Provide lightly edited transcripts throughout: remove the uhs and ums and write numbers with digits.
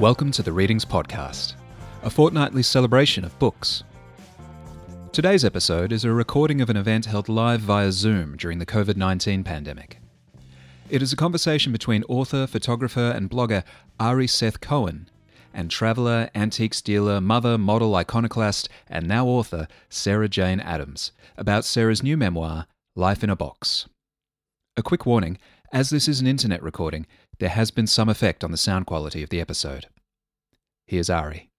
Welcome to The Readings Podcast, a fortnightly celebration of books. Today's episode is a recording of an event held live via Zoom during the COVID-19 pandemic. It is a conversation between author, photographer and blogger Ari Seth Cohen and traveller, antiques dealer, mother, model, iconoclast and now author Sarah Jane Adams about Sarah's new memoir, Life in a Box. A quick warning, as this is an internet recording, there has been some effect on the sound quality of the episode. Here's Ari.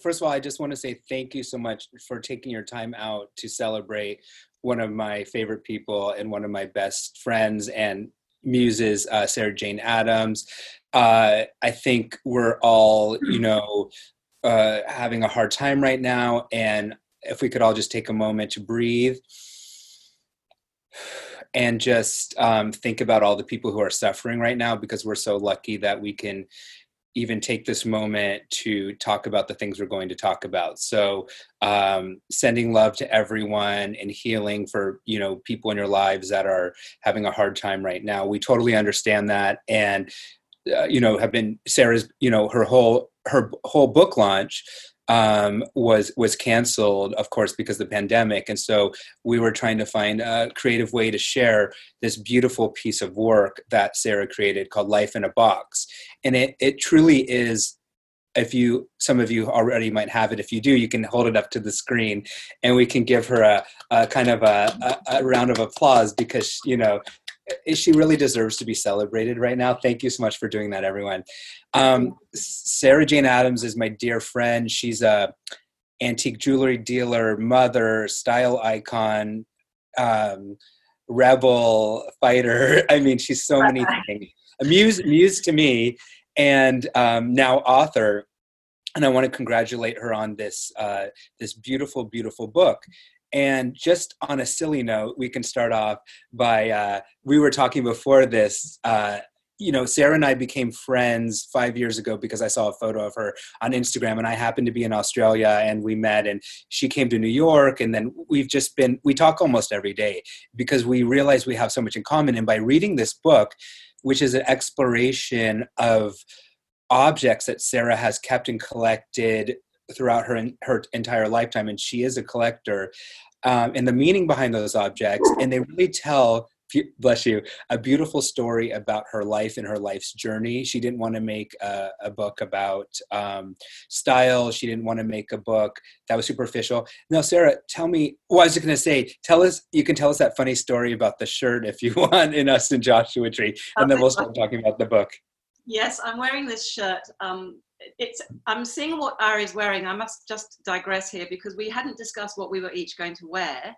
First of all, I just want to say thank you so much for taking your time out to celebrate one of my favorite people and one of my best friends and muses, Sarah Jane Adams. I think we're all, having a hard time right now. And if we could all just take a moment to breathe and just think about all the people who are suffering right now, because we're so lucky that we can even take this moment to talk about the things we're going to talk about. So sending love to everyone and healing for, people in your lives that are having a hard time right now. We totally understand that. And, have been Sarah's, her whole book launch was canceled, of course, because of the pandemic. And so we were trying to find a creative way to share this beautiful piece of work that Sarah created called Life in a Box. And it truly is, some of you already might have it. If you do, you can hold it up to the screen and we can give her a kind of a round of applause because, she really deserves to be celebrated right now. Thank you so much for doing that, everyone. Sarah Jane Adams is my dear friend. She's an antique jewelry dealer, mother, style icon, rebel, fighter. I mean, she's so many things. A muse to me, and now author. And I want to congratulate her on this this beautiful, beautiful book. And just on a silly note, we can start off by, we were talking before this, Sarah and I became friends 5 years ago because I saw a photo of her on Instagram and I happened to be in Australia and we met and she came to New York and then we talk almost every day because we realize we have so much in common. And by reading this book, which is an exploration of objects that Sarah has kept and collected throughout her entire lifetime, and she is a collector, and the meaning behind those objects, and they really tell, bless you, a beautiful story about her life and her life's journey. She didn't want to make a book about style. She didn't want to make a book that was superficial. Now, Sarah, tell us, you can tell us that funny story about the shirt if you want in us in Joshua Tree, and then we'll start talking about the book. Yes, I'm wearing this shirt. I'm seeing what Ari's wearing. I must just digress here because we hadn't discussed what we were each going to wear.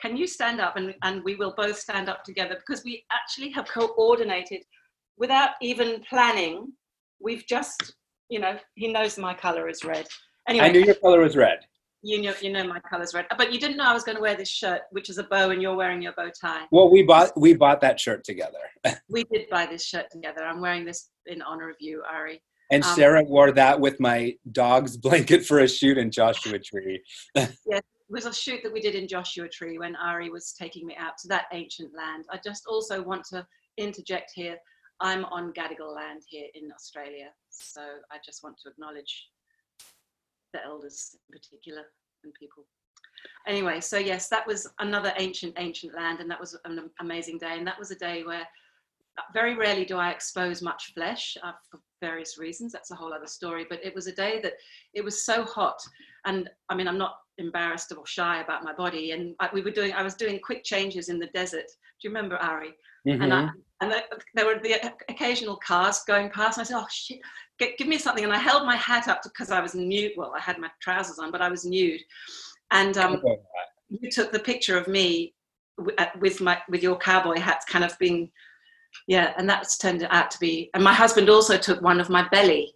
Can you stand up and we will both stand up together because we actually have coordinated without even planning. We've just, he knows my color is red. Anyway, I knew your color was red. You know my color's red, but you didn't know I was going to wear this shirt, which is a bow, and you're wearing your bow tie. Well, we bought that shirt together. We did buy this shirt together. I'm wearing this in honor of you, Ari. And Sarah wore that with my dog's blanket for a shoot in Joshua Tree. Yes, it was a shoot that we did in Joshua Tree when Ari was taking me out to that ancient land. I just also want to interject here. I'm on Gadigal land here in Australia. So I just want to acknowledge the elders in particular and people. Anyway, so yes, that was another ancient land. And that was an amazing day. And that was a day where very rarely do I expose much flesh for various reasons. That's a whole other story. But it was a day that it was so hot. And I mean, I'm not embarrassed or shy about my body. And I was doing quick changes in the desert. Do you remember, Ari? Mm-hmm. And there were the occasional cars going past. And I said, oh, shit, give me something. And I held my hat up because I was nude. Well, I had my trousers on, but I was nude. And you took the picture of me with your cowboy hat kind of being... Yeah, and that's turned out to be... And my husband also took one of my belly.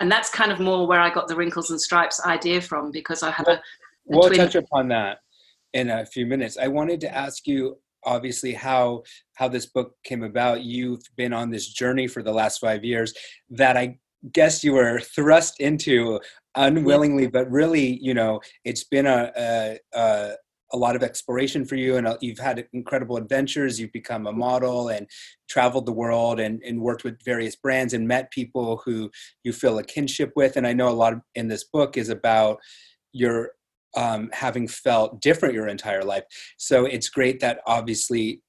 And that's kind of more where I got the wrinkles and stripes idea from, because I have a... We'll touch upon that in a few minutes. I wanted to ask you, obviously, how this book came about. You've been on this journey for the last 5 years that I guess you were thrust into unwillingly, but really, it's been a a lot of exploration for you, and you've had incredible adventures. You've become a model and traveled the world and worked with various brands and met people who you feel a kinship with. And I know a lot of, in this book is about your having felt different your entire life. So it's great that obviously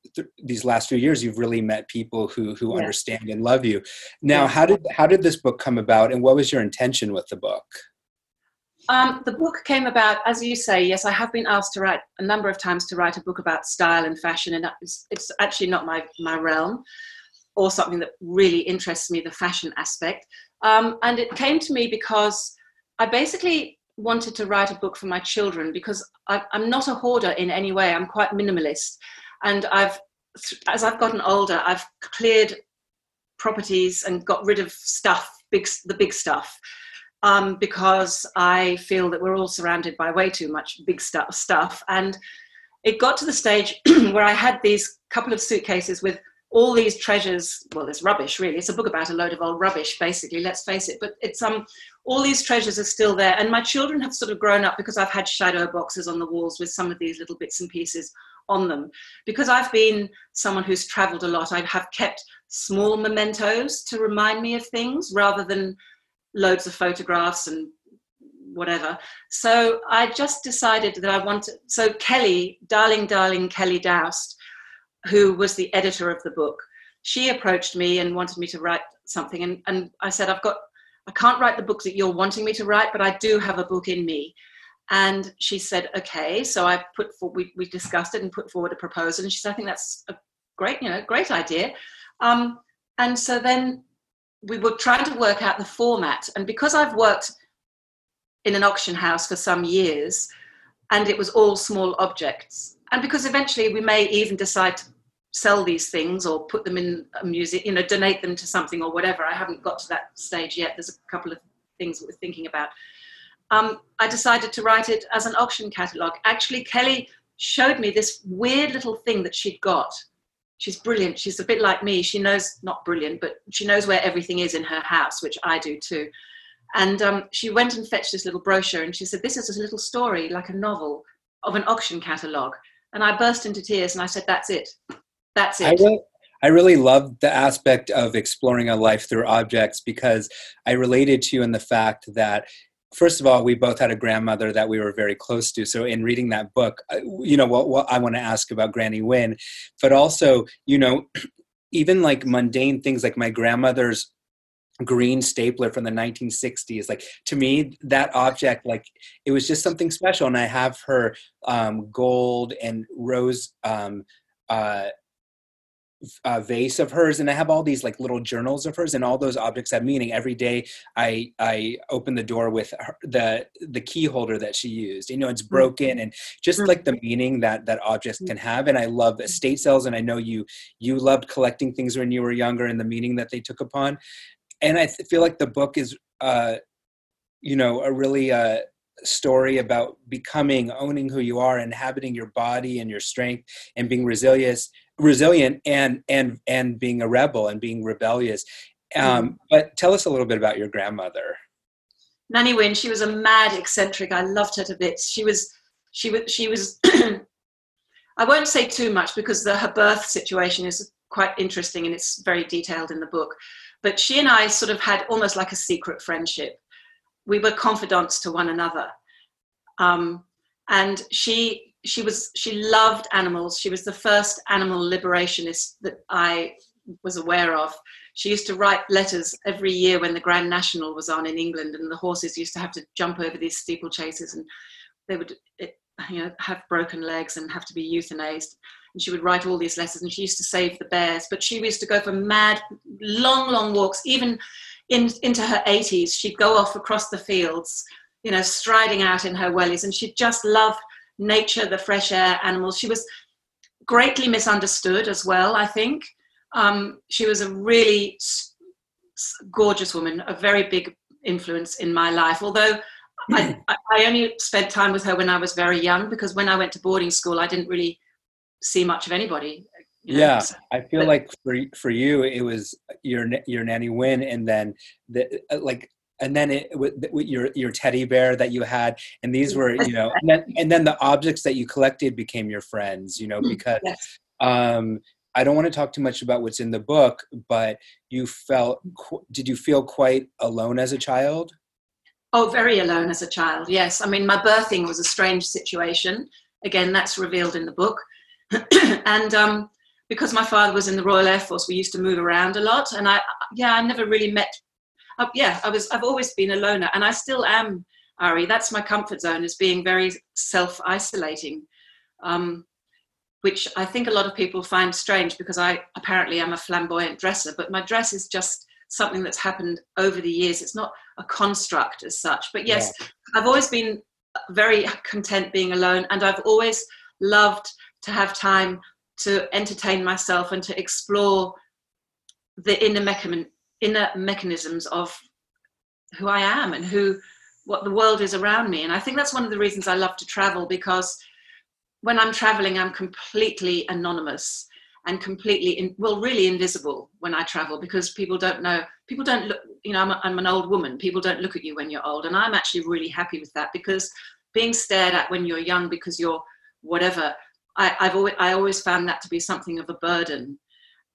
these last few years, you've really met people who yeah. understand and love you. Now, yeah. how did this book come about, and what was your intention with the book? The book came about, as you say, yes, I have been asked to write a number of times to write a book about style and fashion, and it's actually not my realm or something that really interests me, the fashion aspect. And it came to me because I basically wanted to write a book for my children, because I'm not a hoarder in any way. I'm quite minimalist. And as I've gotten older, I've cleared properties and got rid of stuff, the big stuff. Because I feel that we're all surrounded by way too much big stuff. And it got to the stage where I had these couple of suitcases with all these treasures. Well, it's rubbish, really. It's a book about a load of old rubbish, basically, let's face it. But it's all these treasures are still there. And my children have sort of grown up because I've had shadow boxes on the walls with some of these little bits and pieces on them. Because I've been someone who's traveled a lot, I have kept small mementos to remind me of things rather than loads of photographs and whatever. So I just decided that I wanted, so Kelly, darling Kelly Doust, who was the editor of the book, she approached me and wanted me to write something. And I said, I can't write the book that you're wanting me to write, but I do have a book in me. And she said, okay. So I we discussed it and put forward a proposal. And she said, I think that's a great idea. And so then we were trying to work out the format, and because I've worked in an auction house for some years and it was all small objects, and because eventually we may even decide to sell these things or put them in a museum, donate them to something or whatever. I haven't got to that stage yet. There's a couple of things that we're thinking about. I decided to write it as an auction catalogue. Actually, Kelly showed me this weird little thing that she'd got. She's brilliant. She's a bit like me. She knows, not brilliant, but she knows where everything is in her house, which I do too. And she went and fetched this little brochure, and she said, this is a little story, like a novel, of an auction catalogue. And I burst into tears and I said, that's it. That's it. I really love the aspect of exploring a life through objects, because I related to you in the fact that, first of all, we both had a grandmother that we were very close to. So in reading that book, what I want to ask about Granny Wynne, but also, even like mundane things like my grandmother's green stapler from the 1960s, like to me that object, like it was just something special. And I have her gold and rose vase of hers, and I have all these like little journals of hers, and all those objects have meaning. Every day I open the door with her, the key holder that she used, it's broken, and just like the meaning that objects can have. And I love estate sales, and I know you loved collecting things when you were younger and the meaning that they took upon. And I feel like the book is a really story about becoming, owning who you are, inhabiting your body and your strength, and being resilient and being a rebel and being rebellious. But tell us a little bit about your grandmother. Nanny Wynne, she was a mad eccentric. I loved her to bits. She was I won't say too much, because her birth situation is quite interesting and it's very detailed in the book. But she and I sort of had almost like a secret friendship. We were confidants to one another. And she loved animals. She was the first animal liberationist that I was aware of. She used to write letters every year when the Grand National was on in England, and the horses used to have to jump over these steeplechases, and they would have broken legs and have to be euthanized. And she would write all these letters, and she used to save the bears. But she used to go for mad, long walks, even into her 80s. She'd go off across the fields, striding out in her wellies, and she just loved nature, the fresh air, animals. She was greatly misunderstood as well, I think. She was a really gorgeous woman, a very big influence in my life, although I only spent time with her when I was very young, because when I went to boarding school, I didn't really see much of anybody. Yeah, I feel like for you, it was your Nanny Wynne, and then and then it with your teddy bear that you had, and these were, you know, and then the objects that you collected became your friends, you know, because I don't want to talk too much about what's in the book, but you felt, did you feel quite alone as a child? Oh, very alone as a child, yes. I mean, my birthing was a strange situation. Again, that's revealed in the book. And because my father was in the Royal Air Force, we used to move around a lot. And I never really met, I've always been a loner. And I still am, Ari. That's my comfort zone, is being very self-isolating, which I think a lot of people find strange, because I apparently am a flamboyant dresser, but my dress is just something that's happened over the years. It's not a construct as such. But yes, yeah. I've always been very content being alone, and I've always loved to have time to entertain myself and to explore the inner mechanisms of who I am and what the world is around me. And I think that's one of the reasons I love to travel, because when I'm traveling, I'm completely anonymous and completely, really invisible when I travel, because people don't know, people don't look, you know, I'm an old woman, people don't look at you when you're old. And I'm actually really happy with that, because being stared at when you're young because you're whatever, I always found that to be something of a burden.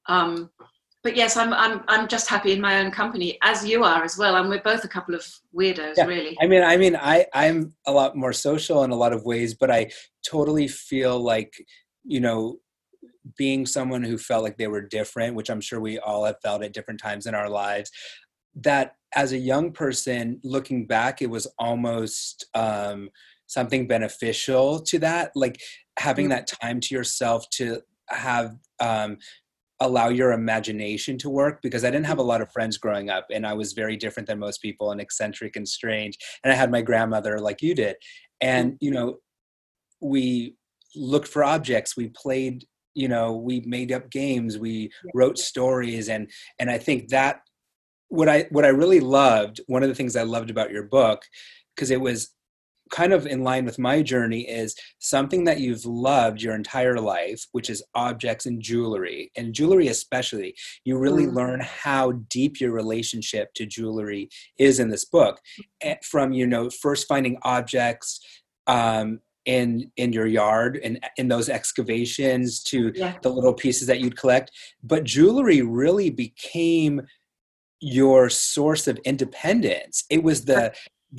But yes, I'm just happy in my own company, as you are as well. And we're both a couple of weirdos, yeah, really. I mean, I'm a lot more social in a lot of ways, but I totally feel like, you know, being someone who felt like they were different, which I'm sure we all have felt at different times in our lives, that as a young person, looking back, it was almost something beneficial to that, like having that time to yourself to have, allow your imagination to work, because I didn't have a lot of friends growing up, and I was very different than most people and eccentric and strange. And I had my grandmother like you did. And, you know, we looked for objects, we played, you know, we made up games, we wrote stories. And I think that what I really loved, one of the things I loved about your book, because it was kind of in line with my journey, is something that you've loved your entire life, which is objects and jewelry. And jewelry especially, you really learn how deep your relationship to jewelry is in this book. And from, you know, first finding objects in your yard and in those excavations to the little pieces that you'd collect. But jewelry really became your source of independence. It was the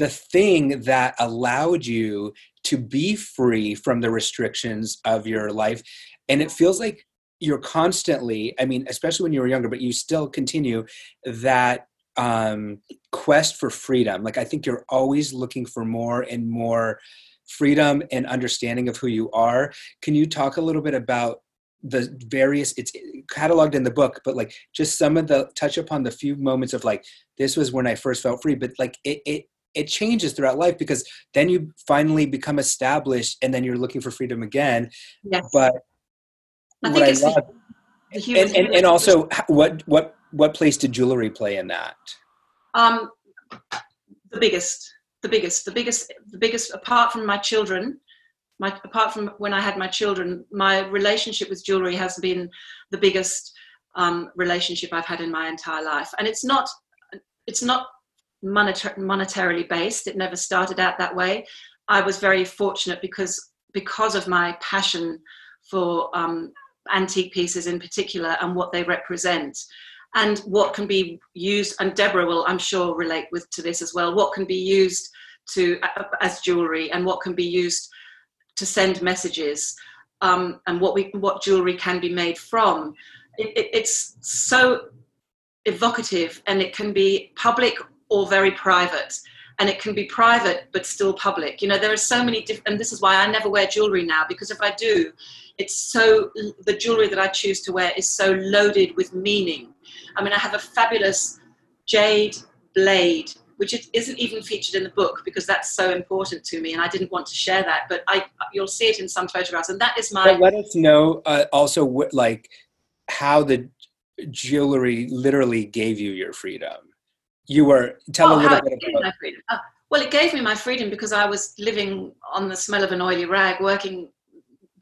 thing that allowed you to be free from the restrictions of your life. And it feels like you're constantly, I mean, especially when you were younger, but you still continue that quest for freedom. Like, I think you're always looking for more and more freedom and understanding of who you are. Can you talk a little bit about the various, it's cataloged in the book, but like just some of the, touch upon the few moments of like, this was when I first felt free, but like it changes throughout life, because then you finally become established and then you're looking for freedom again. Yes. But I think it's the human and also what place did jewelry play in that? The biggest, apart from my children, apart from when I had my children, my relationship with jewelry has been the biggest relationship I've had in my entire life. And it's not monetarily based. It never started out that way. I was very fortunate because of my passion for antique pieces in particular, and what they represent and what can be used, and Deborah will, I'm sure, relate to this as well, what can be used to as jewelry and what can be used to send messages, and what jewelry can be made from. It's so evocative, and it can be public or very private, and it can be private but still public. You know, there are so many different, and this is why I never wear jewelry now, because if I do, the jewelry that I choose to wear is so loaded with meaning. I mean, I have a fabulous jade blade, which isn't even featured in the book because that's so important to me, and I didn't want to share that. But you'll see it in some photographs, and that is my. But let us know also like how the jewelry literally gave you your freedom. You were, tell a little bit about it. Well, it gave me my freedom because I was living on the smell of an oily rag, working,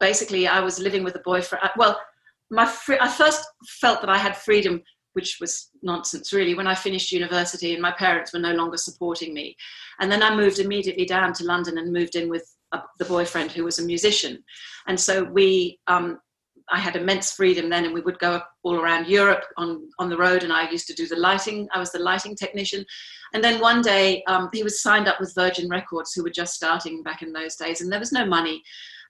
basically I was living with a boyfriend. I first felt that I had freedom which was nonsense really, when I finished university and my parents were no longer supporting me. And then I moved immediately down to London and moved in with the boyfriend who was a musician. And so we, I had immense freedom then, and we would go all around Europe on the road, and I used to do the lighting. I was the lighting technician. And then one day he was signed up with Virgin Records, who were just starting back in those days, and there was no money.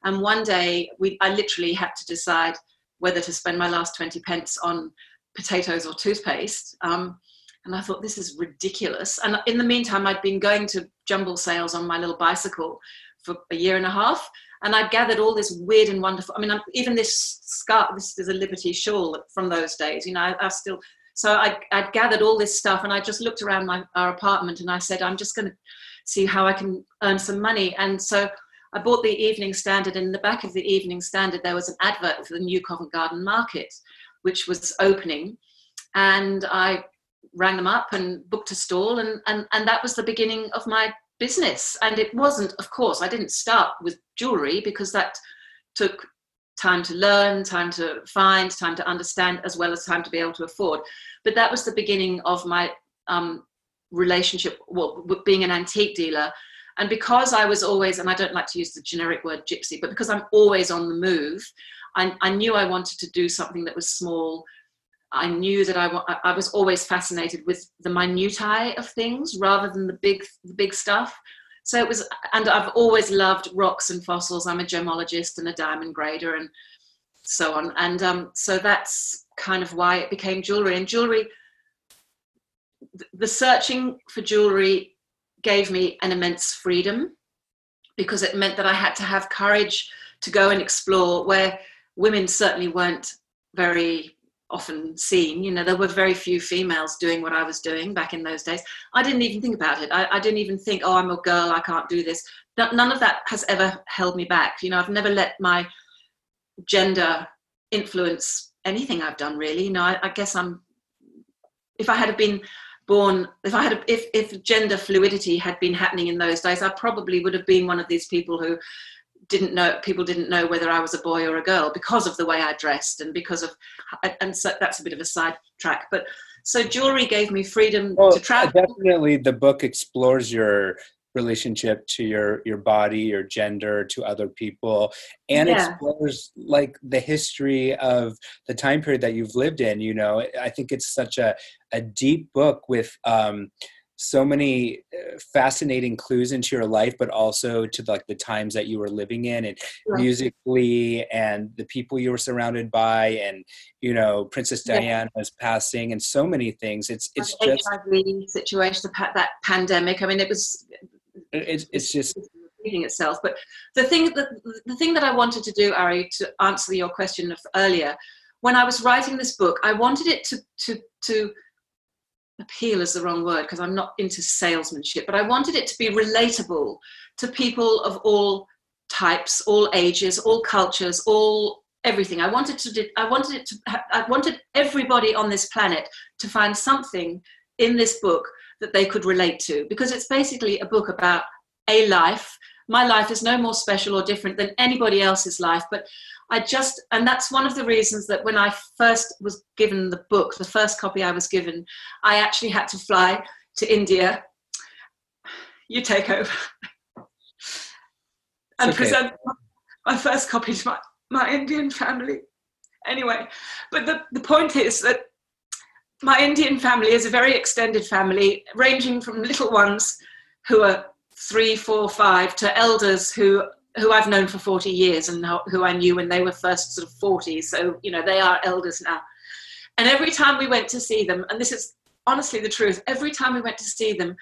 And one day I literally had to decide whether to spend my last 20 pence on potatoes or toothpaste. And I thought, this is ridiculous. And in the meantime, I'd been going to jumble sales on my little bicycle for a year and a half. And I'd gathered all this weird and wonderful, I mean, even this scarf, this is a Liberty shawl from those days, you know, I still, so I'd gathered all this stuff, and I just looked around our apartment, and I said, I'm just going to see how I can earn some money. And so I bought the Evening Standard, and in the back of the Evening Standard, there was an advert for the new Covent Garden Market, which was opening. And I rang them up and booked a stall, and that was the beginning of my business. And it wasn't, of course, I didn't start with jewelry, because that took time to learn, time to find, time to understand, as well as time to be able to afford. But that was the beginning of my relationship, well, with being an antique dealer. And because I was always, and I don't like to use the generic word gypsy, but because I'm always on the move, I knew I wanted to do something that was small. I knew that I was always fascinated with the minutiae of things rather than the big stuff. So it was, and I've always loved rocks and fossils. I'm a gemologist and a diamond grader and so on. And so that's kind of why it became jewelry. And jewelry, the searching for jewelry gave me an immense freedom, because it meant that I had to have courage to go and explore where women certainly weren't very often seen. You know, there were very few females doing what I was doing back in those days. I didn't even think about it. I didn't even think, oh, I'm a girl, I can't do this. None of that has ever held me back. You know, I've never let my gender influence anything I've done, really. You know, I guess if I had been born, if gender fluidity had been happening in those days, I probably would have been one of these people who people didn't know whether I was a boy or a girl because of the way I dressed, and because of, and so that's a bit of a sidetrack, but so jewelry gave me freedom to travel. Definitely the book explores your relationship to your body, your gender, to other people, and explores like the history of the time period that you've lived in. You know, I think it's such a deep book with, so many fascinating clues into your life, but also to like the times that you were living in, and musically, and the people you were surrounded by, and you know, Princess Diana's passing, and so many things. It's just HIV situation, that pandemic. I mean, it was. It's just repeating itself. But the thing that I wanted to do, Ari, to answer your question of earlier, when I was writing this book, I wanted it to appeal is the wrong word, because I'm not into salesmanship, but I wanted it to be relatable to people of all types, all ages, all cultures, all everything. I wanted everybody on this planet to find something in this book that they could relate to, because it's basically a book about a life. My life is no more special or different than anybody else's life, but and that's one of the reasons that when I first was given the book, the first copy I was given, I actually had to fly to India. You take over. And present my first copy to my Indian family. Anyway, but the point is that my Indian family is a very extended family, ranging from little ones who are 3, 4, 5 to elders who I've known for 40 years and who I knew when they were first sort of 40. So, you know, they are elders now. And every time we went to see them, and this is honestly the truth, every time we went to see them,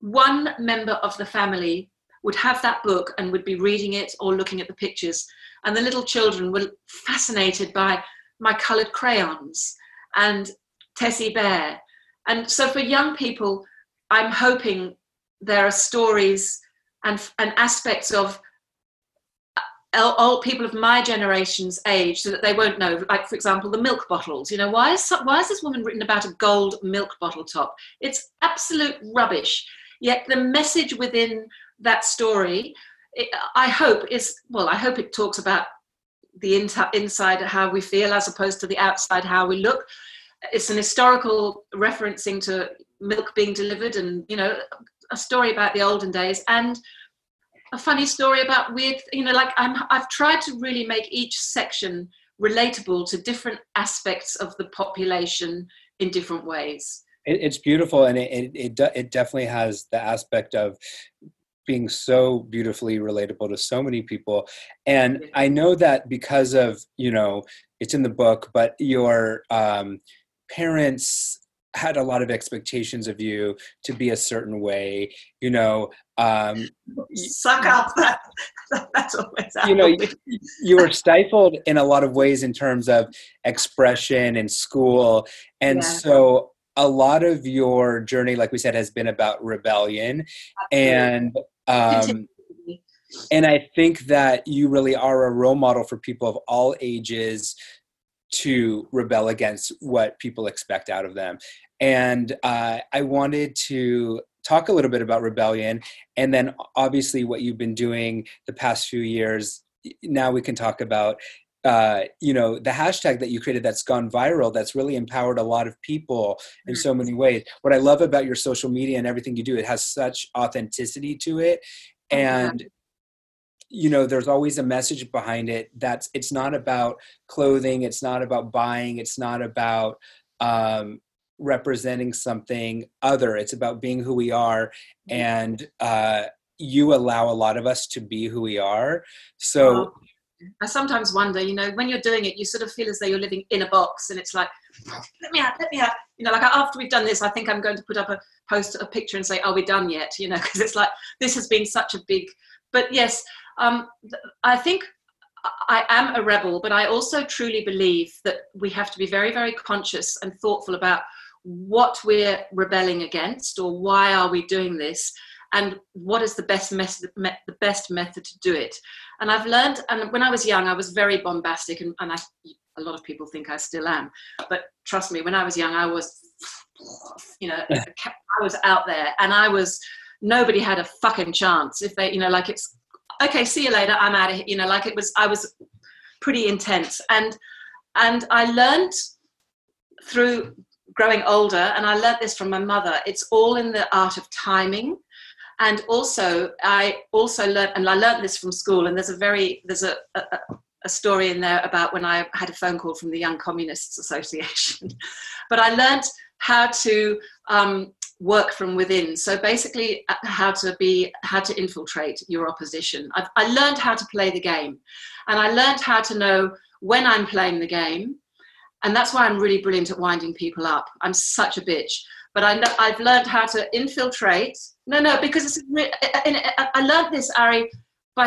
one member of the family would have that book and would be reading it or looking at the pictures. And the little children were fascinated by my coloured crayons and Tessie Bear. And so for young people, I'm hoping there are stories and aspects of old people of my generation's age, so that they won't know, like, for example, the milk bottles. You know, why is this woman written about a gold milk bottle top? It's absolute rubbish. Yet the message within that story, I hope it talks about the inside, how we feel, as opposed to the outside, how we look. It's an historical referencing to milk being delivered and, you know, a story about the olden days and a funny story about weird, you know, like I've tried to really make each section relatable to different aspects of the population in different ways. It's beautiful, and it definitely has the aspect of being so beautifully relatable to so many people. And I know that because of, you know, it's in the book, but your parents had a lot of expectations of you to be a certain way, you know. Suck up. That's always happening. You know, you were stifled in a lot of ways in terms of expression and school. And so a lot of your journey, like we said, has been about rebellion. Absolutely. And I think that you really are a role model for people of all ages to rebel against what people expect out of them. And I wanted to talk a little bit about rebellion, and then obviously what you've been doing the past few years. Now we can talk about, you know, the hashtag that you created that's gone viral, that's really empowered a lot of people in so many ways. What I love about your social media and everything you do, it has such authenticity to it. And you know, there's always a message behind it. That's, it's not about clothing. It's not about buying. It's not about representing something other. It's about being who we are. And you allow a lot of us to be who we are. So I sometimes wonder, you know, when you're doing it, you sort of feel as though you're living in a box, and it's like, let me out. You know, like after we've done this, I think I'm going to put up a picture and say, are we done yet? You know, because it's like, this has been such a big, but yes, I think I am a rebel, but I also truly believe that we have to be very, very conscious and thoughtful about what we're rebelling against, or why are we doing this, and what is the best method to do it. And I've learned, and when I was young, I was very bombastic, and a lot of people think I still am, but trust me, when I was young, I was, you know, I was out there, and I was, nobody had a fucking chance. If they, you know, like, it's okay, see you later, I'm out of here, you know, like it was, I was pretty intense. And I learned through growing older, and I learned this from my mother, it's all in the art of timing. And also I learned this from school, and there's a story in there about when I had a phone call from the Young Communists Association, but I learned how to work from within. So basically how to infiltrate your opposition. I learned how to play the game, and I learned how to know when I'm playing the game. And that's why I'm really brilliant at winding people up. I'm such a bitch, but I've learned how to infiltrate. I learned this, Ari,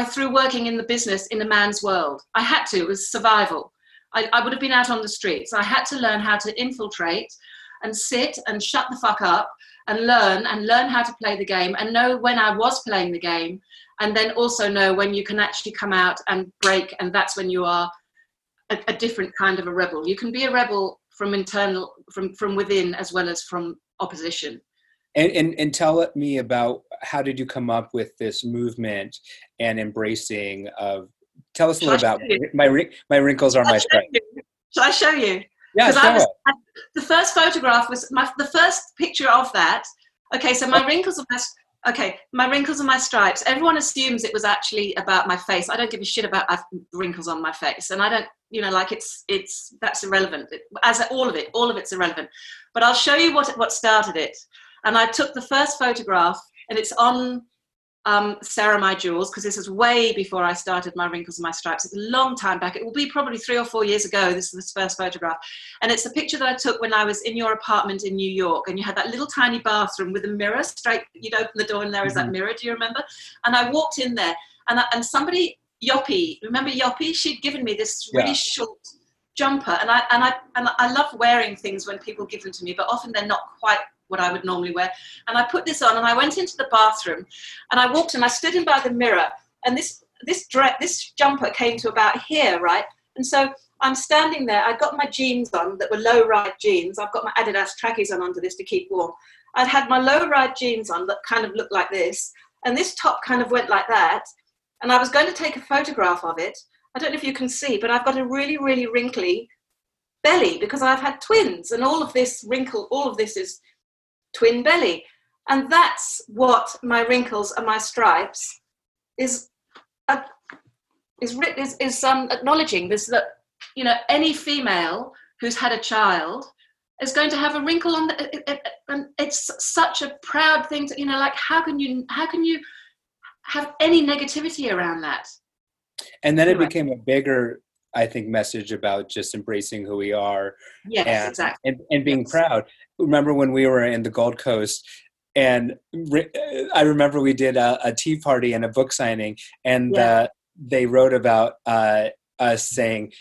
through working in the business in a man's world. I had to, it was survival. I would have been out on the streets. I had to learn how to infiltrate and sit and shut the fuck up and learn how to play the game, and know when I was playing the game, and then also know when you can actually come out and break, and that's when you are a different kind of a rebel. You can be a rebel from internal, from within, as well as from opposition. And tell me about, how did you come up with this movement and embracing of, tell us a little about it. My wrinkles are my strength. Shall I show you? Yeah, the first photograph was the first picture of that. Okay, so my wrinkles are my wrinkles and my stripes. Everyone assumes it was actually about my face. I don't give a shit about wrinkles on my face, and I don't, you know, like it's that's irrelevant. All of it's irrelevant. But I'll show you what started it. And I took the first photograph, and it's on Sarah My Jewels, because this is way before I started my wrinkles and my stripes. It's a long time back. It will be probably 3 or 4 years ago. This is the first photograph, and it's the picture that I took when I was in your apartment in New York, and you had that little tiny bathroom with a mirror straight. You'd open the door, and there was that mirror. Do you remember? And I walked in there, and somebody, Yoppie, remember Yoppie? She'd given me this really short jumper, and I love wearing things when people give them to me, but often they're not quite what I would normally wear. And I put this on, and I went into the bathroom, and I walked in, I stood in by the mirror, and this jumper came to about here, right? And so I'm standing there, I got my jeans on that were low-ride jeans. I've got my Adidas trackies on under this to keep warm. I'd had my low-ride jeans on that kind of looked like this, and this top kind of went like that, and I was going to take a photograph of it. I don't know if you can see, but I've got a really, really wrinkly belly because I've had twins, and all of this wrinkle, all of this is twin belly. And that's what my wrinkles and my stripes is acknowledging this, that, you know, any female who's had a child is going to have a wrinkle on and it's such a proud thing to, you know, like, how can you have any negativity around that? And then anyway, it became a bigger, I think, message about just embracing who we are. Yes, exactly. And being proud. Remember when we were in the Gold Coast, and I remember we did a tea party and a book signing, and they wrote about us saying,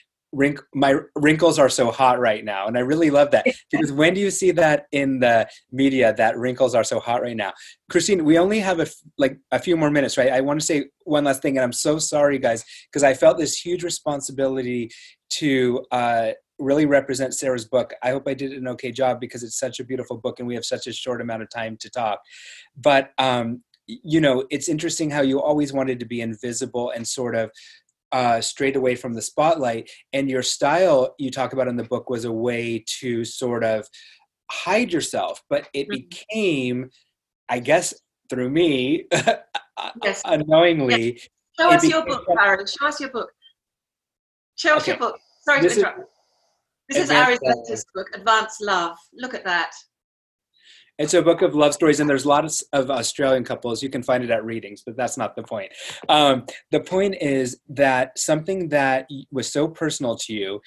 my wrinkles are so hot right now. And I really love that, because when do you see that in the media, that wrinkles are so hot right now? Christine, we only have a few more minutes, right? I want to say one last thing, and I'm so sorry, guys, because I felt this huge responsibility to really represent Sarah's book. I hope I did an okay job, because it's such a beautiful book and we have such a short amount of time to talk. But, you know, it's interesting how you always wanted to be invisible and sort of straight away from the spotlight, and your style you talk about in the book was a way to sort of hide yourself, but it became, I guess, through me, yes, unknowingly. Yes. Show us your book, Ari. Show us your book. Show us your book. Sorry to interrupt. This is Ari's latest book, Advanced Love. Look at that. It's a book of love stories, and there's lots of Australian couples. You can find it at Readings, but that's not the point. The point is that something that was so personal to you,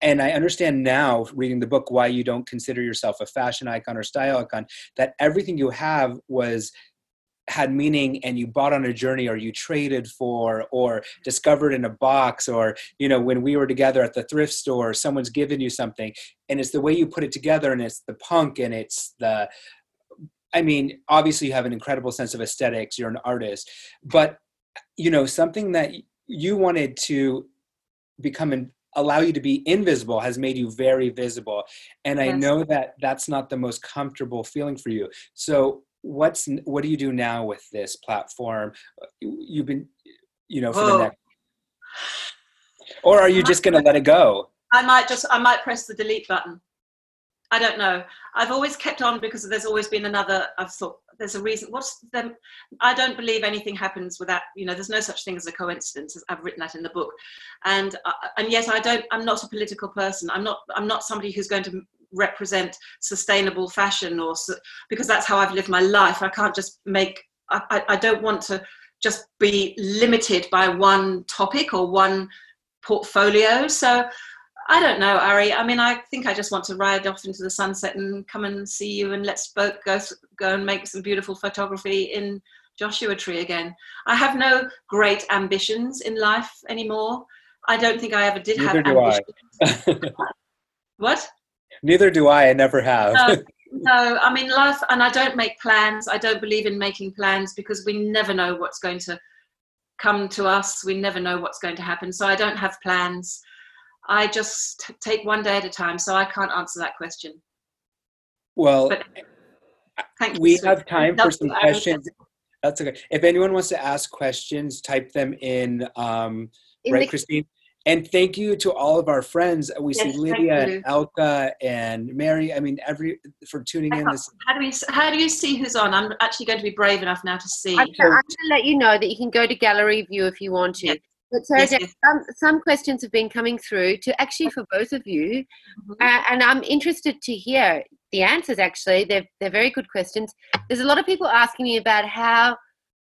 and I understand now, reading the book, why you don't consider yourself a fashion icon or style icon, that everything you have had meaning, and you bought on a journey, or you traded for, or discovered in a box, or, you know, when we were together at the thrift store, someone's given you something, and it's the way you put it together, and it's the punk, and it's the, I mean, obviously you have an incredible sense of aesthetics, you're an artist, but, you know, something that you wanted to become and allow you to be invisible has made you very visible. And I know that that's not the most comfortable feeling for you. So what do you do now with this platform? You've been, you know, for the next, or are you just going to let it go? I might press the delete button. I don't know. I've always kept on because there's always been another, I've thought there's a reason. I don't believe anything happens without, you know, there's no such thing as a coincidence, as I've written that in the book. And yet I'm not a political person. I'm not somebody who's going to represent sustainable fashion, because that's how I've lived my life. I can't just I don't want to just be limited by one topic or one portfolio. So I don't know, Ari. I mean, I think I just want to ride off into the sunset and come and see you, and let's both go and make some beautiful photography in Joshua Tree again. I have no great ambitions in life anymore. I don't think I ever did. Neither have ambitions. What? Neither do I never have. No, I mean, life, and I don't make plans. I don't believe in making plans, because we never know what's going to come to us. We never know what's going to happen. So I don't have plans. I just take one day at a time. So I can't answer that question. Well, but thank you. We have time for some questions. That's okay. If anyone wants to ask questions, type them in, right, Christine? And thank you to all of our friends. We see Lydia and Elka and Mary. I mean, for tuning in. How do you see who's on? I'm actually going to be brave enough now to see. I'm going to let you know that you can go to gallery view if you want to. Yes. But Sarah, yes. Some questions have been coming through for both of you, and I'm interested to hear the answers. Actually, they're very good questions. There's a lot of people asking me about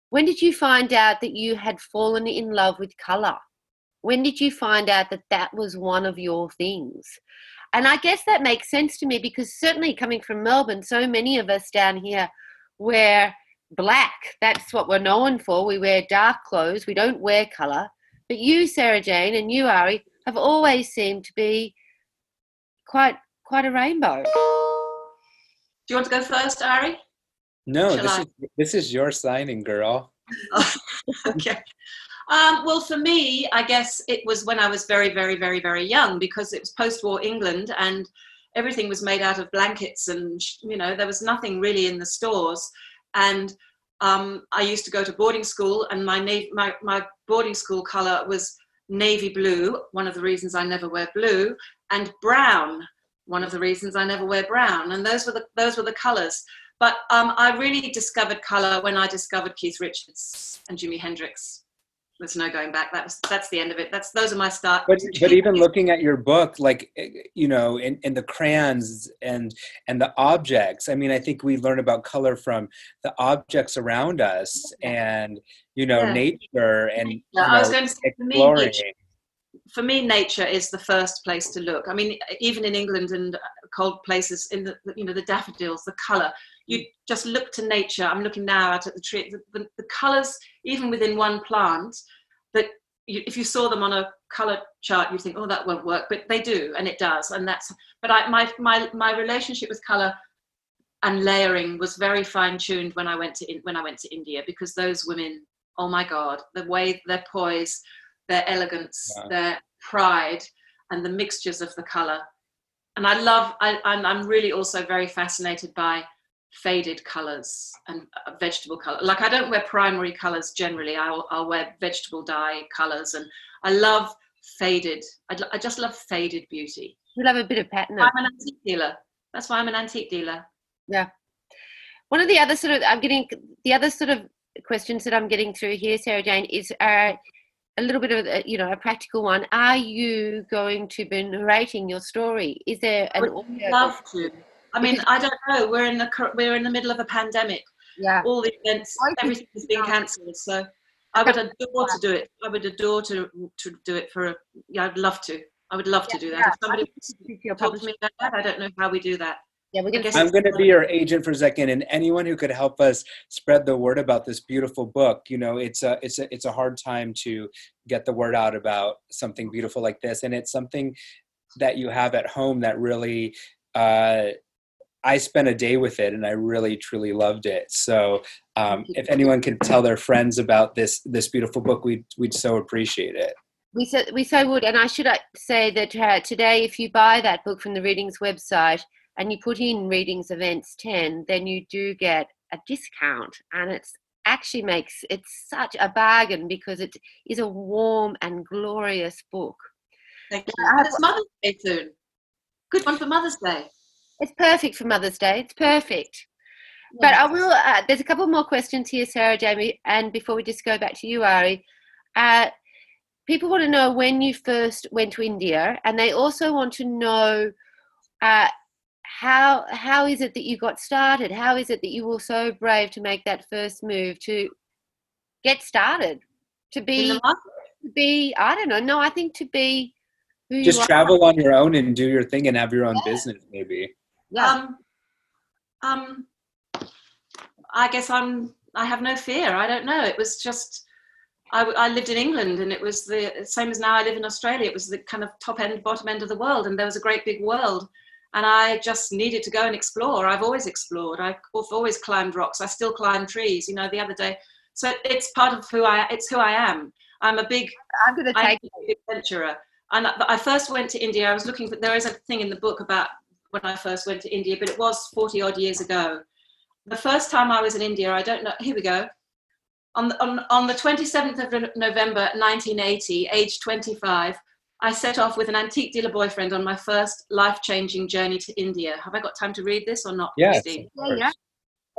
when did you find out that you had fallen in love with colour? When did you find out that that was one of your things? And I guess that makes sense to me, because certainly coming from Melbourne, so many of us down here wear black. That's what we're known for. We wear dark clothes. We don't wear colour. But you, Sarah Jane, and you, Ari, have always seemed to be quite a rainbow. Do you want to go first, Ari? No, this is your signing, girl. Okay. Well, for me, I guess it was when I was very, very, very, very young, because it was post-war England and everything was made out of blankets, and, you know, there was nothing really in the stores. And I used to go to boarding school, and my boarding school colour was navy blue, one of the reasons I never wear blue, and brown, one of the reasons I never wear brown. And those were the colours. But I really discovered colour when I discovered Keith Richards and Jimi Hendrix. There's no going back. That's the end of it. Those are my start. But even looking at your book, like, you know, and the crayons and the objects. I mean, I think we learn about color from the objects around us, and you know, nature and I was going to say, exploring. For me, nature is the first place to look. I mean, even in England and cold places, in the the daffodils, the color. You just look to nature. I'm looking now out at the tree. The colours, even within one plant, that if you saw them on a colour chart, you'd think, oh, that won't work. But they do, and it does. And that's. But my relationship with colour and layering was very fine-tuned when I went to India, because those women, oh my God, the way their poise, their elegance, their pride, and the mixtures of the colour. And I love. I'm really also very fascinated by faded colours and vegetable colour. Like, I don't wear primary colours generally. I'll wear vegetable dye colours, and I love faded. I just love faded beauty. You love a bit of pattern. I'm an antique dealer. That's why I'm an antique dealer. Yeah. One of the other sort of questions that I'm getting through here, Sarah Jane, is a little bit of a practical one. Are you going to be narrating your story? Is there an audio? I'd love to. I mean, I don't know. We're in the middle of a pandemic. Yeah. All the events, everything has been cancelled. So I would adore to do it. I would adore to do it for. I'd love to. I would love to do that. Yeah. If somebody told me about that, I don't know how we do that. Yeah, I'm going to be your agent for a second, and anyone who could help us spread the word about this beautiful book. You know, it's a hard time to get the word out about something beautiful like this, and it's something that you have at home that really. I spent a day with it, and I really, truly loved it. So if anyone could tell their friends about this beautiful book, we'd so appreciate it. We so would. And I should say that today, if you buy that book from the Readings website and you put in Readings Events 10, then you do get a discount. And it's actually makes it such a bargain, because it is a warm and glorious book. Thank you. It's Mother's Day soon. Good one for Mother's Day. It's perfect for Mother's Day. It's perfect. Yes. But I will, there's a couple more questions here, Sarah Jane, and before we just go back to you, Ari, people want to know when you first went to India, and they also want to know how is it that you got started? How is it that you were so brave to make that first move to get started? To be who just travel on your own and do your thing and have your own business, maybe. Yeah. I guess I have no fear. I don't know. It was just, I lived in England, and it was the same as now I live in Australia. It was the kind of top end, bottom end of the world. And there was a great big world, and I just needed to go and explore. I've always explored. I've always climbed rocks. I still climb trees, the other day. So it's part of who I am. I'm a big adventurer. And I first went to India. I was looking for, there is a thing in the book about when I first went to India, but it was 40 odd years ago. The first time I was in India, I don't know, here we go. On the 27th of November, 1980, age 25, I set off with an antique dealer boyfriend on my first life-changing journey to India. Have I got time to read this or not? Yes, Christine? Yeah.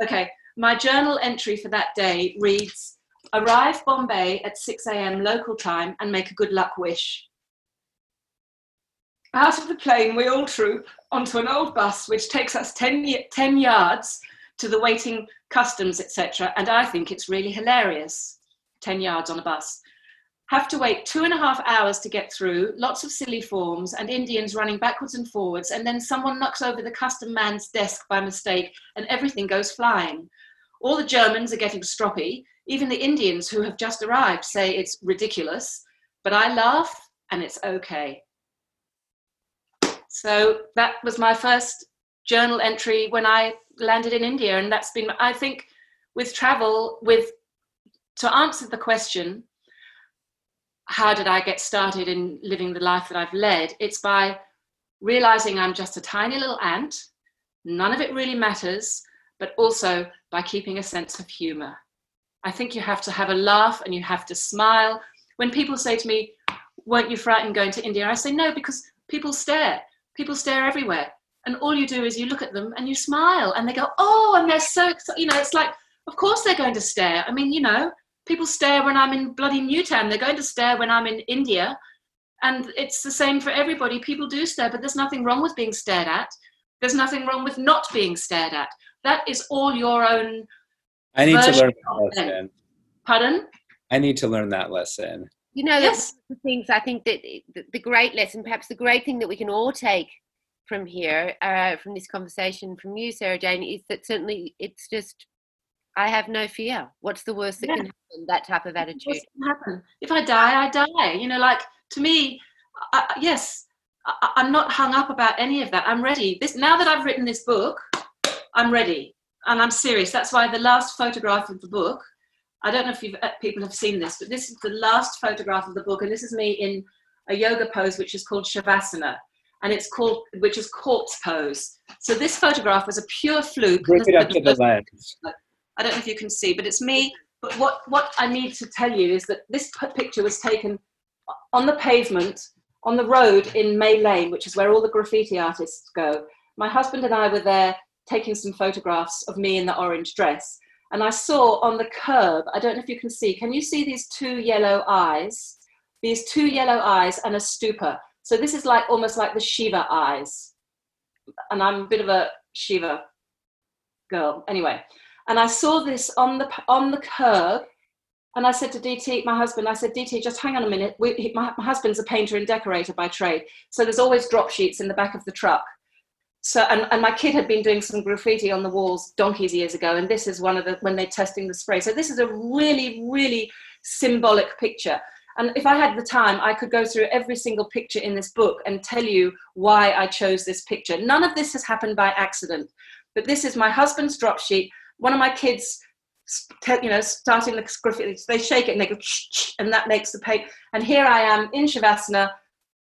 Okay. My journal entry for that day reads, arrive Bombay at 6 a.m. local time and make a good luck wish. Out of the plane, we all troop onto an old bus, which takes us 10 yards to the waiting customs, etc. And I think it's really hilarious, 10 yards on a bus. Have to wait 2.5 hours to get through, lots of silly forms and Indians running backwards and forwards. And then someone knocks over the custom man's desk by mistake and everything goes flying. All the Germans are getting stroppy. Even the Indians who have just arrived say it's ridiculous, but I laugh and it's okay. So that was my first journal entry when I landed in India. And that's been, I think, with travel, to answer the question, how did I get started in living the life that I've led? It's by realizing I'm just a tiny little ant. None of it really matters, but also by keeping a sense of humor. I think you have to have a laugh and you have to smile. When people say to me, weren't you frightened going to India? I say, no, because people stare. People stare everywhere. And all you do is you look at them and you smile and they go, oh, and they're so, you know, it's like, of course they're going to stare. I mean, you know, people stare when I'm in bloody Newtown. They're going to stare when I'm in India. And it's the same for everybody. People do stare, but there's nothing wrong with being stared at. There's nothing wrong with not being stared at. That is all your own. I need to learn that lesson. Pardon? I need to learn that lesson. You know, yes. That's one of the things I think that the great lesson, perhaps the great thing that we can all take from here, from this conversation from you, Sarah Jane, is that certainly it's just, I have no fear. What's the worst that can happen? That type of attitude. What's going to happen? If I die, I die. You know, like, to me, I'm not hung up about any of that. I'm ready. Now that I've written this book, I'm ready. And I'm serious. That's why the last photograph of the book, I don't know if people have seen this, but this is the last photograph of the book. And this is me in a yoga pose, which is called Shavasana. And it's called, which is corpse pose. So this photograph was a pure fluke. Bring it up to the lens. I don't know if you can see, but it's me. But what I need to tell you is that this picture was taken on the pavement, on the road in May Lane, which is where all the graffiti artists go. My husband and I were there taking some photographs of me in the orange dress. And I saw on the curb, I don't know if you can you see these two yellow eyes? These two yellow eyes and a stupa. So this is like almost like the Shiva eyes. And I'm a bit of a Shiva girl. Anyway, and I saw this on the curb. And I said to DT, my husband, I said, DT, just hang on a minute. My husband's a painter and decorator by trade. So there's always drop sheets in the back of the truck. So, and my kid had been doing some graffiti on the walls donkeys years ago. And this is one of the, when they're testing the spray. So this is a really, really symbolic picture. And if I had the time, I could go through every single picture in this book and tell you why I chose this picture. None of this has happened by accident, but this is my husband's drop sheet. One of my kids, you know, starting the graffiti, they shake it and they go, and that makes the paint. And here I am in Shavasana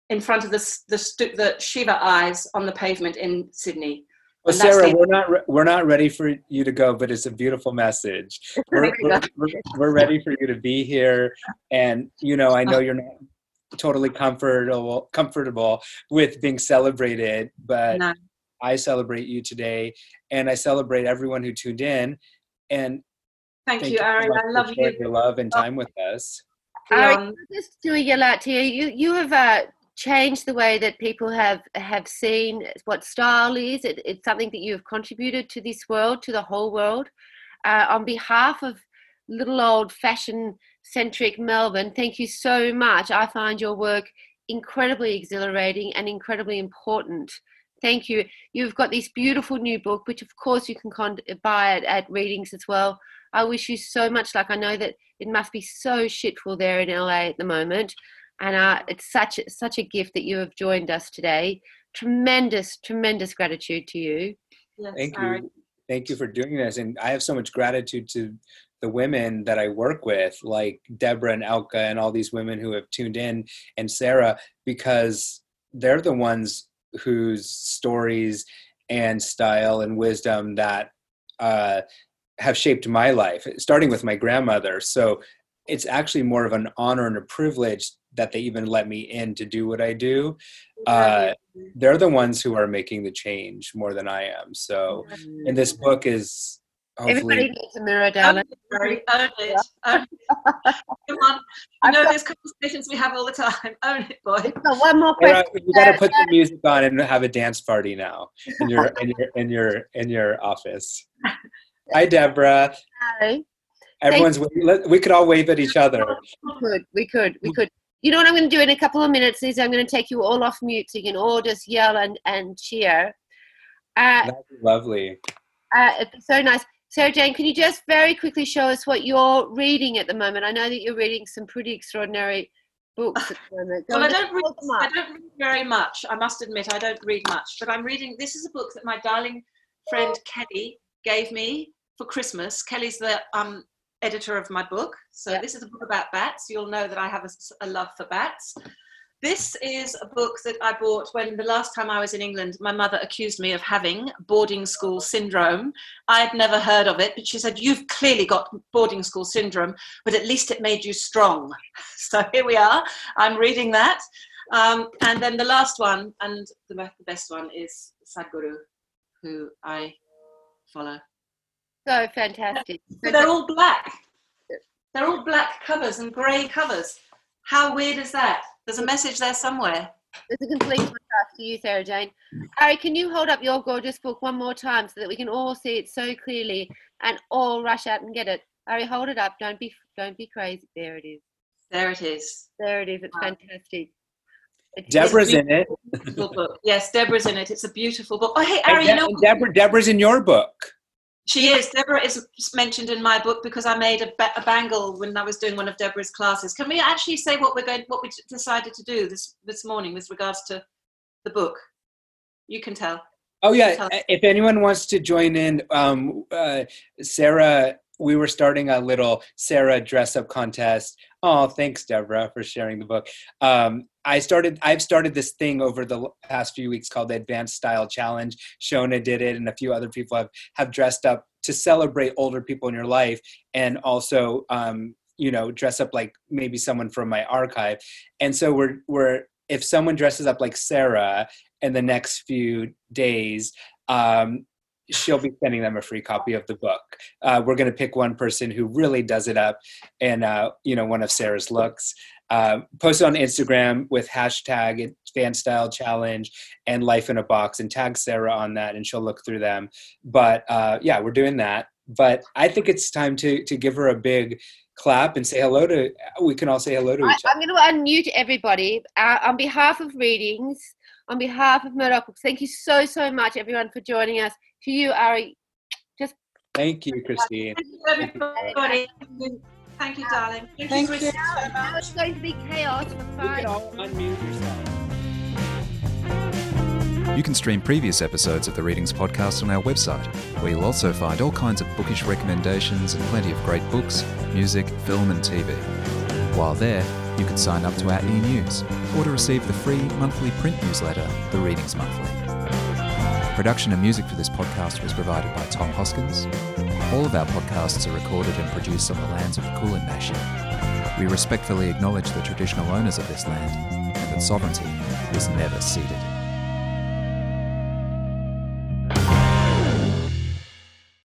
in front of the Shiva eyes on the pavement in Sydney. Well, Sarah, we're not ready for you to go, but it's a beautiful message. We're ready for you to be here, and you know, I know you're not totally comfortable with being celebrated, but no. I celebrate you today, and I celebrate everyone who tuned in. And thank you, Ari. I love you. Your love and time with us. Ari, just do a yell out to you. You have changed the way that people have seen what style is. It's something that you have contributed to this world, to the whole world. On behalf of little old fashion-centric Melbourne, thank you so much. I find your work incredibly exhilarating and incredibly important. Thank you. You've got this beautiful new book, which of course you can buy it at Readings as well. I wish you so much luck. I know that it must be so shitful there in LA at the moment. And it's such a gift that you have joined us today. Tremendous, tremendous gratitude to you. Yes, Thank you. Thank you for doing this. And I have so much gratitude to the women that I work with, like Deborah and Elka and all these women who have tuned in, and Sarah, because they're the ones whose stories and style and wisdom that have shaped my life, starting with my grandmother. So it's actually more of an honor and a privilege that they even let me in to do what I do. They're the ones who are making the change more than I am. So, and this book is hopefully... Everybody needs a mirror, darling. Own it. Come on. I know these conversations we have all the time. Own it, boy. One more question. You got to put the music on and have a dance party now in your office. Hi, Deborah. Hi. Everyone's waving. We could all wave at each other. We could. You know what I'm going to do in a couple of minutes is I'm going to take you all off mute so you can all just yell and cheer. That'd be lovely. It'd be so nice. Sarah Jane, can you just very quickly show us what you're reading at the moment? I know that you're reading some pretty extraordinary books at the moment. Well, I don't read very much. I must admit, I don't read much. But I'm reading, this is a book that my darling friend Kelly gave me for Christmas. Kelly's the... editor of my book. So this is a book about bats. You'll know that I have a love for bats. This is a book that I bought when the last time I was in England, my mother accused me of having boarding school syndrome. I had never heard of it, but she said, you've clearly got boarding school syndrome, but at least it made you strong. So here we are. I'm reading that. And then the last one, and the best one, is Sadhguru, who I follow. So fantastic. But they're all black. They're all black covers and grey covers. How weird is that? There's a message there somewhere. There's a complete contrast to you, Sarah Jane. Ari, can you hold up your gorgeous book one more time so that we can all see it so clearly and all rush out and get it? Ari, hold it up. Don't be crazy. There it is. There it is. There it is. It's fantastic. Deborah's in it. Book. Yes, Deborah's in it. It's a beautiful book. Oh, hey, Ari, you know what? Deborah's in your book. She is. Deborah is mentioned in my book because I made a bangle when I was doing one of Deborah's classes. Can we actually say what we decided to do this morning with regards to the book? You can tell. Oh yeah. If anyone wants to join in, Sarah, we were starting a little Sarah dress-up contest. Oh, thanks, Deborah, for sharing the book. I've started this thing over the past few weeks called the Advanced Style Challenge. Shona did it, and a few other people have dressed up to celebrate older people in your life, and also, dress up like maybe someone from my archive. And so we're if someone dresses up like Sarah in the next few days, she'll be sending them a free copy of the book. We're going to pick one person who really does it up and, one of Sarah's looks. Post it on Instagram with hashtag Advanced Style Challenge and Life in a Box and tag Sarah on that, and she'll look through them. But yeah, we're doing that. But I think it's time to give her a big clap and say hello to, we can all say hello to each other. I'm going to unmute everybody. On behalf of Readings, on behalf of Murdoch Books, thank you so, so much, everyone, for joining us. To you, Ari, just... Thank you, Christine. Thank you, everybody. Thank you, darling. Thank you so much. Now it's going to be chaos for 5 minutes. You can all unmute yourself. You can stream previous episodes of The Readings Podcast on our website, where you'll also find all kinds of bookish recommendations and plenty of great books, music, film and TV. While there, you can sign up to our e-news or to receive the free monthly print newsletter, The Readings Monthly. Production and music for this podcast was provided by Tom Hoskins. All of our podcasts are recorded and produced on the lands of the Kulin Nation. We respectfully acknowledge the traditional owners of this land and that sovereignty is never ceded.